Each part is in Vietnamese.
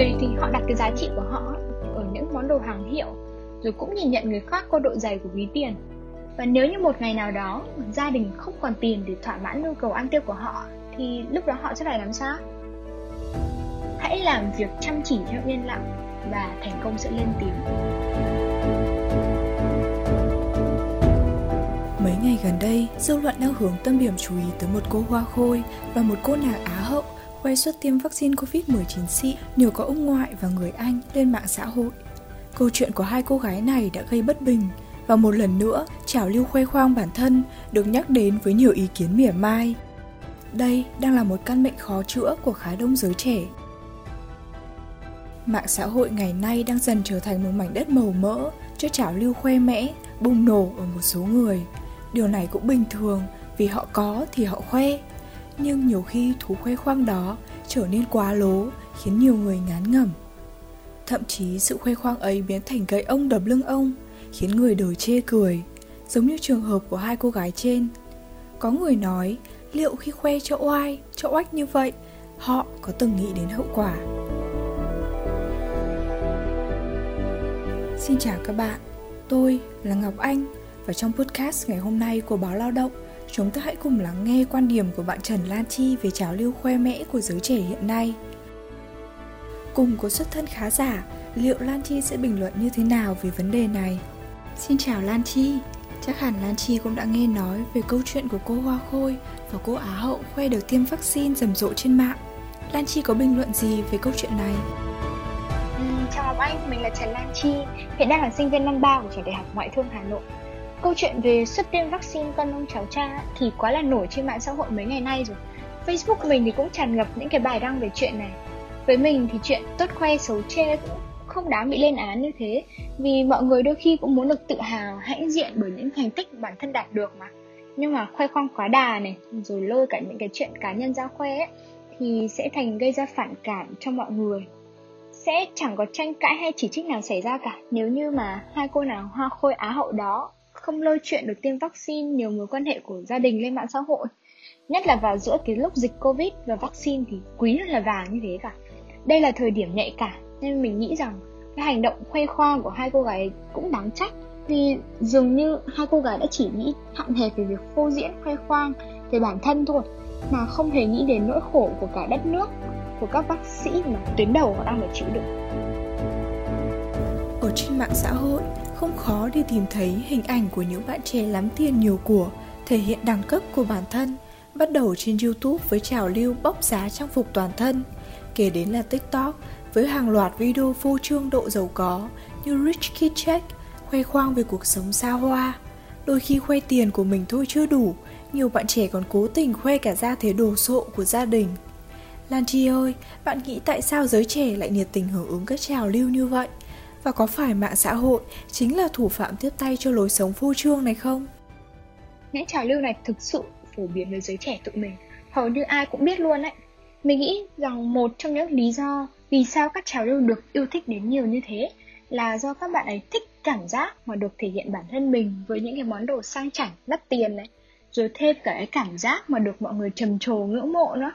người thì họ đặt cái giá trị của họ ở những món đồ hàng hiệu, rồi cũng nhìn nhận người khác qua độ dày của ví tiền. Và nếu như một ngày nào đó gia đình không còn tiền để thỏa mãn nhu cầu ăn tiêu của họ, thì lúc đó họ sẽ phải làm sao? Hãy làm việc chăm chỉ theo yên lặng và thành công sẽ lên tiếng. Mấy ngày gần đây, dư luận đang hướng tâm điểm chú ý tới một cô hoa khôi và một cô nàng Á hậu khoe suất tiêm vaccine Covid-19 xịn nhờ có ông ngoại và người anh lên mạng xã hội. Câu chuyện của hai cô gái này đã gây bất bình và một lần nữa trào lưu khoe khoang bản thân được nhắc đến với nhiều ý kiến mỉa mai. Đây đang là một căn bệnh khó chữa của khá đông giới trẻ. Mạng xã hội ngày nay đang dần trở thành một mảnh đất màu mỡ cho trào lưu khoe mẽ, bùng nổ ở một số người. Điều này cũng bình thường vì họ có thì họ khoe. Nhưng nhiều khi thú khoe khoang đó trở nên quá lố khiến nhiều người ngán ngẩm. Thậm chí sự khoe khoang ấy biến thành gậy ông đập lưng ông, khiến người đời chê cười, giống như trường hợp của hai cô gái trên. Có người nói liệu khi khoe cho oai, cho oách như vậy, họ có từng nghĩ đến hậu quả? Xin chào các bạn, tôi là Ngọc Anh và trong podcast ngày hôm nay của Báo Lao Động, chúng ta hãy cùng lắng nghe quan điểm của bạn Trần Lan Chi về trào lưu khoe mẽ của giới trẻ hiện nay. Cùng có xuất thân khá giả, liệu Lan Chi sẽ bình luận như thế nào về vấn đề này? Xin chào Lan Chi, chắc hẳn Lan Chi cũng đã nghe nói về câu chuyện của cô Hoa Khôi và cô Á Hậu khoe được tiêm vaccine rầm rộ trên mạng. Lan Chi có bình luận gì về câu chuyện này? Chào Ngọc Anh, mình là Trần Lan Chi, hiện đang là sinh viên năm 3 của trường Đại học Ngoại thương Hà Nội. Câu chuyện về suất tiêm vaccine con ông cháu cha thì quá là nổi trên mạng xã hội mấy ngày nay rồi. Facebook mình thì cũng tràn ngập những cái bài đăng về chuyện này. Với mình thì chuyện tốt khoe xấu chê cũng không đáng bị lên án như thế, vì mọi người đôi khi cũng muốn được tự hào, hãnh diện bởi những thành tích bản thân đạt được mà. Nhưng mà khoe khoang quá đà này, rồi lôi cả những cái chuyện cá nhân ra khoe ấy, thì sẽ thành gây ra phản cảm trong mọi người. Sẽ chẳng có tranh cãi hay chỉ trích nào xảy ra cả nếu như mà hai cô nàng Hoa Khôi Á Hậu đó không lôi chuyện được tiêm vaccine nhiều mối quan hệ của gia đình lên mạng xã hội. Nhất là vào giữa cái lúc dịch Covid và vaccine thì quý rất là vàng như thế cả. Đây là thời điểm nhạy cảm nên mình nghĩ rằng cái hành động khoe khoang của hai cô gái cũng đáng trách, vì dường như hai cô gái đã chỉ nghĩ hạn hẹp về việc phô diễn khoe khoang về bản thân thôi, mà không hề nghĩ đến nỗi khổ của cả đất nước, của các bác sĩ mà tuyến đầu họ đang phải chịu đựng. Ở trên mạng xã hội, không khó để tìm thấy hình ảnh của những bạn trẻ lắm tiền nhiều của, thể hiện đẳng cấp của bản thân, bắt đầu trên YouTube với trào lưu bóc giá trang phục toàn thân, kể đến là TikTok với hàng loạt video phô trương độ giàu có như Rich Kid Check, khoe khoang về cuộc sống xa hoa. Đôi khi khoe tiền của mình thôi chưa đủ, nhiều bạn trẻ còn cố tình khoe cả gia thế đồ sộ của gia đình. Lan Chi ơi, bạn nghĩ tại sao giới trẻ lại nhiệt tình hưởng ứng các trào lưu như vậy? Và có phải mạng xã hội chính là thủ phạm tiếp tay cho lối sống phô trương này không? Những trào lưu này thực sự phổ biến với giới trẻ tụi mình, hầu như ai cũng biết luôn đấy. Mình nghĩ rằng một trong những lý do vì sao các trào lưu được yêu thích đến nhiều như thế là do các bạn ấy thích cảm giác mà được thể hiện bản thân mình với những cái món đồ sang chảnh, đắt tiền này, rồi thêm cả cái cảm giác mà được mọi người trầm trồ ngưỡng mộ nữa.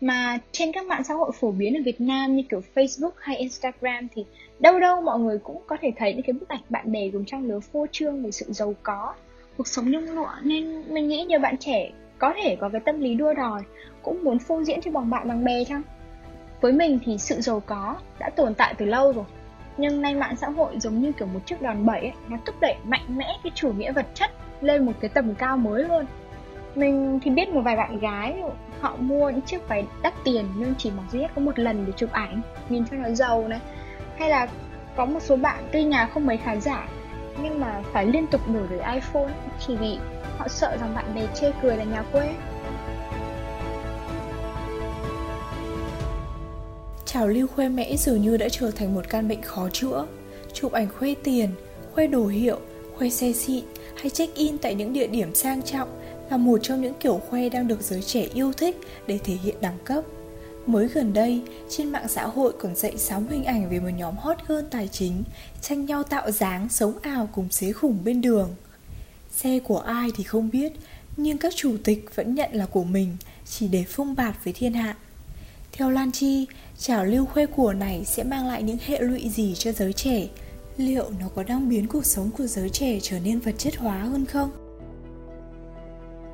Mà trên các mạng xã hội phổ biến ở Việt Nam như kiểu Facebook hay Instagram thì đâu đâu mọi người cũng có thể thấy những cái bức ảnh bạn bè cùng trang lứa phô trương về sự giàu có, cuộc sống nhung lụa, nên mình nghĩ nhiều bạn trẻ có thể có cái tâm lý đua đòi, cũng muốn phô diễn cho bằng bạn bằng bè chăng? Với mình thì sự giàu có đã tồn tại từ lâu rồi, nhưng nay mạng xã hội giống như kiểu một chiếc đòn bẩy ấy, nó thúc đẩy mạnh mẽ cái chủ nghĩa vật chất lên một cái tầm cao mới luôn. Mình thì biết một vài bạn gái họ mua những chiếc váy đắt tiền nhưng chỉ mặc duy nhất có một lần để chụp ảnh, nhìn cho nó giàu này. Hay là có một số bạn tuy nhà không mấy khán giả nhưng mà phải liên tục đổi đời iPhone chỉ vì họ sợ rằng bạn bè chê cười là nhà quê. Trào lưu khoe mẽ dường như đã trở thành một căn bệnh khó chữa. Chụp ảnh khoe tiền, khoe đồ hiệu, khoe xe xịn hay check-in tại những địa điểm sang trọng là một trong những kiểu khoe đang được giới trẻ yêu thích để thể hiện đẳng cấp. Mới gần đây, trên mạng xã hội còn dậy sóng hình ảnh về một nhóm hot girl tài chính tranh nhau tạo dáng sống ảo cùng xế khủng bên đường. Xe của ai thì không biết, nhưng các chủ tịch vẫn nhận là của mình chỉ để phông bạt với thiên hạ. Theo Lan Chi, trào lưu khuê của này sẽ mang lại những hệ lụy gì cho giới trẻ? Liệu nó có đang biến cuộc sống của giới trẻ trở nên vật chất hóa hơn không?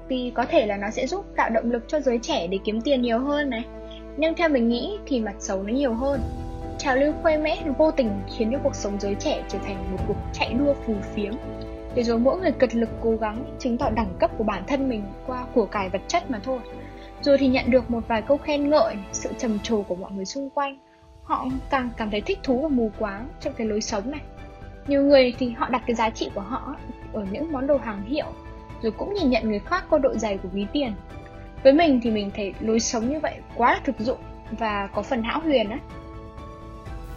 Thì có thể là nó sẽ giúp tạo động lực cho giới trẻ để kiếm tiền nhiều hơn này. Nhưng theo mình nghĩ thì mặt xấu nó nhiều hơn. Trào lưu khoe mẽ vô tình khiến cho cuộc sống giới trẻ trở thành một cuộc chạy đua phù phiếm. Để rồi mỗi người cật lực cố gắng chứng tỏ đẳng cấp của bản thân mình qua của cải vật chất mà thôi. Rồi thì nhận được một vài câu khen ngợi, sự trầm trồ của mọi người xung quanh. Họ càng cảm thấy thích thú và mù quáng trong cái lối sống này. Nhiều người thì họ đặt cái giá trị của họ ở những món đồ hàng hiệu, rồi cũng nhìn nhận người khác qua độ dày của ví tiền. Với mình thì mình thấy lối sống như vậy quá là thực dụng và có phần hão huyền á.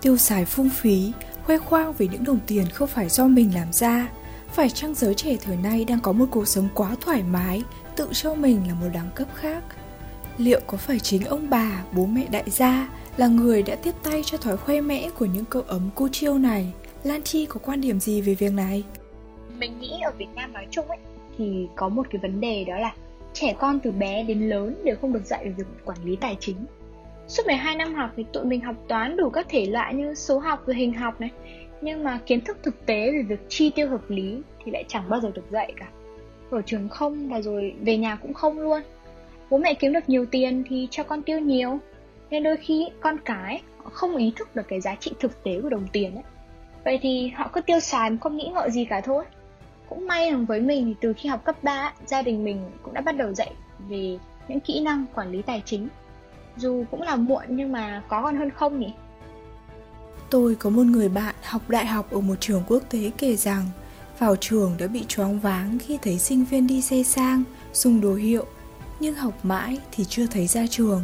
Tiêu xài phung phí, khoe khoang về những đồng tiền không phải do mình làm ra. Phải chăng giới trẻ thời nay đang có một cuộc sống quá thoải mái, tự cho mình là một đẳng cấp khác? Liệu có phải chính ông bà, bố mẹ đại gia là người đã tiếp tay cho thói khoe mẽ của những cậu ấm cô chiêu này? Lan Chi có quan điểm gì về việc này? Mình nghĩ ở Việt Nam nói chung ấy, thì có một cái vấn đề đó là trẻ con từ bé đến lớn đều không được dạy về việc quản lý tài chính. Suốt 12 năm học thì tụi mình học toán đủ các thể loại như số học và hình học này, nhưng mà kiến thức thực tế về việc chi tiêu hợp lý thì lại chẳng bao giờ được dạy cả. Ở trường không và rồi về nhà cũng không luôn. Bố mẹ kiếm được nhiều tiền thì cho con tiêu nhiều, nên đôi khi con cái họ không ý thức được cái giá trị thực tế của đồng tiền ấy. Vậy thì họ cứ tiêu xài mà không nghĩ ngợi gì cả thôi. Cũng may là với mình thì từ khi học cấp 3, gia đình mình cũng đã bắt đầu dạy về những kỹ năng quản lý tài chính. Dù cũng là muộn nhưng mà có còn hơn không nhỉ? Tôi có một người bạn học đại học ở một trường quốc tế kể rằng vào trường đã bị choáng váng khi thấy sinh viên đi xe sang, dùng đồ hiệu, nhưng học mãi thì chưa thấy ra trường.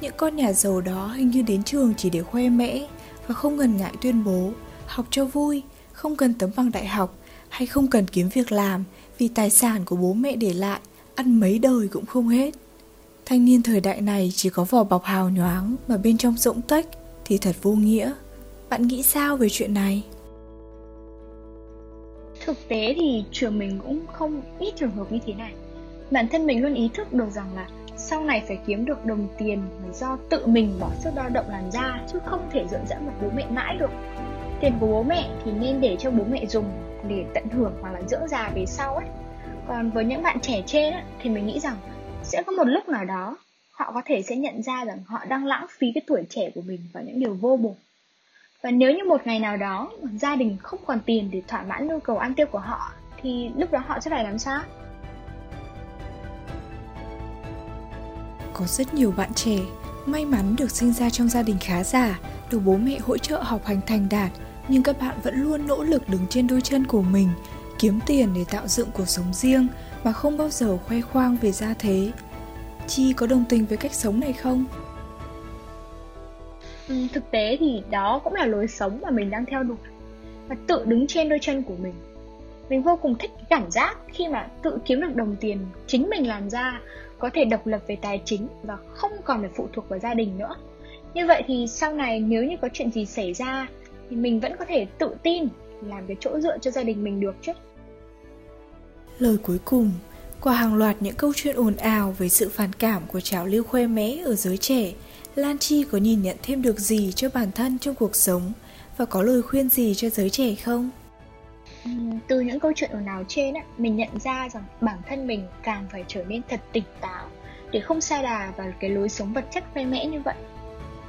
Những con nhà giàu đó hình như đến trường chỉ để khoe mẽ và không ngần ngại tuyên bố học cho vui, không cần tấm bằng đại học hay không cần kiếm việc làm vì tài sản của bố mẹ để lại ăn mấy đời cũng không hết. Thanh niên thời đại này chỉ có vỏ bọc hào nhoáng mà bên trong rỗng tách thì thật vô nghĩa. Bạn nghĩ sao về chuyện này? Thực tế thì trường mình cũng không ít trường hợp như thế này. Bản thân mình luôn ý thức được rằng là sau này phải kiếm được đồng tiền là do tự mình bỏ sức lao động làm ra, chứ không thể dựa dẫm vào bố mẹ mãi được. Tiền của bố mẹ thì nên để cho bố mẹ dùng để tận hưởng hoặc là dưỡng già về sau ấy. Còn với những bạn trẻ trên ấy, thì mình nghĩ rằng sẽ có một lúc nào đó họ có thể sẽ nhận ra rằng họ đang lãng phí cái tuổi trẻ của mình vào những điều vô bổ. Và nếu như một ngày nào đó gia đình không còn tiền để thỏa mãn nhu cầu ăn tiêu của họ thì lúc đó họ sẽ phải làm sao? Có rất nhiều bạn trẻ may mắn được sinh ra trong gia đình khá giả, được bố mẹ hỗ trợ học hành thành đạt, nhưng các bạn vẫn luôn nỗ lực đứng trên đôi chân của mình, kiếm tiền để tạo dựng cuộc sống riêng mà không bao giờ khoe khoang về gia thế. Chi có đồng tình với cách sống này không? Thực tế thì đó cũng là lối sống mà mình đang theo đuổi, và tự đứng trên đôi chân của mình. Mình vô cùng thích cảm giác khi mà tự kiếm được đồng tiền chính mình làm ra, có thể độc lập về tài chính và không còn phải phụ thuộc vào gia đình nữa. Như vậy thì sau này nếu như có chuyện gì xảy ra thì mình vẫn có thể tự tin làm cái chỗ dựa cho gia đình mình được chứ. Lời cuối cùng, qua hàng loạt những câu chuyện ồn ào về sự phản cảm của trào lưu khoe mẽ ở giới trẻ, Lan Chi có nhìn nhận thêm được gì cho bản thân trong cuộc sống và có lời khuyên gì cho giới trẻ không? Từ những câu chuyện ồn ào trên, mình nhận ra rằng bản thân mình càng phải trở nên thật tỉnh táo để không sa đà vào cái lối sống vật chất khoe mẽ như vậy.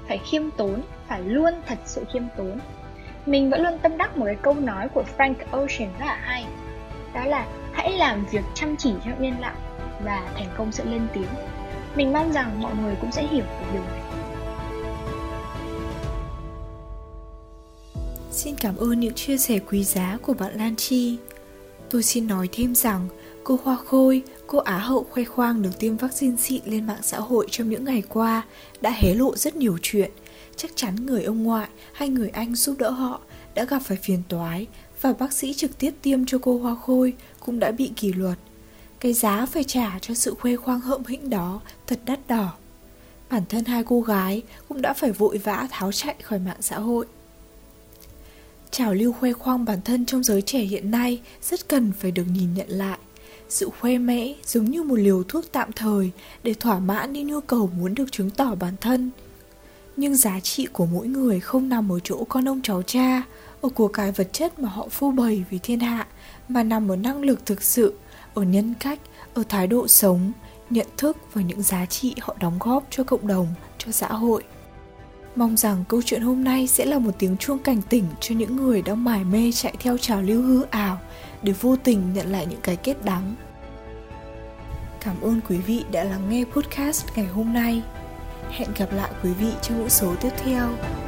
Phải khiêm tốn, phải luôn thật sự khiêm tốn. Mình vẫn luôn tâm đắc một cái câu nói của Frank Ocean rất là hay. Đó là hãy làm việc chăm chỉ theo yên lặng và thành công sẽ lên tiếng. Mình mong rằng mọi người cũng sẽ hiểu được điều này. Xin cảm ơn những chia sẻ quý giá của bạn Lan Chi. Tôi xin nói thêm rằng cô Hoa Khôi, cô Á hậu khoe khoang được tiêm vaccine xịn lên mạng xã hội trong những ngày qua đã hé lộ rất nhiều chuyện. Chắc chắn người ông ngoại hay người anh giúp đỡ họ đã gặp phải phiền toái, và bác sĩ trực tiếp tiêm cho cô Hoa Khôi cũng đã bị kỷ luật. Cái giá phải trả cho sự khoe khoang hợm hĩnh đó thật đắt đỏ. Bản thân hai cô gái cũng đã phải vội vã tháo chạy khỏi mạng xã hội. Trào lưu khoe khoang bản thân trong giới trẻ hiện nay rất cần phải được nhìn nhận lại. Sự khoe mẽ giống như một liều thuốc tạm thời để thỏa mãn những nhu cầu muốn được chứng tỏ bản thân, Nhưng giá trị của mỗi người không nằm ở chỗ con ông cháu cha, ở của cái vật chất mà họ phô bày vì thiên hạ, mà nằm ở năng lực thực sự, ở nhân cách, ở thái độ sống, nhận thức và những giá trị họ đóng góp cho cộng đồng, cho xã hội. Mong rằng câu chuyện hôm nay sẽ là một tiếng chuông cảnh tỉnh cho những người đang mải mê chạy theo trào lưu hư ảo để vô tình nhận lại những cái kết đắng. Cảm ơn quý vị đã lắng nghe podcast ngày hôm nay. Hẹn gặp lại quý vị trong những số tiếp theo.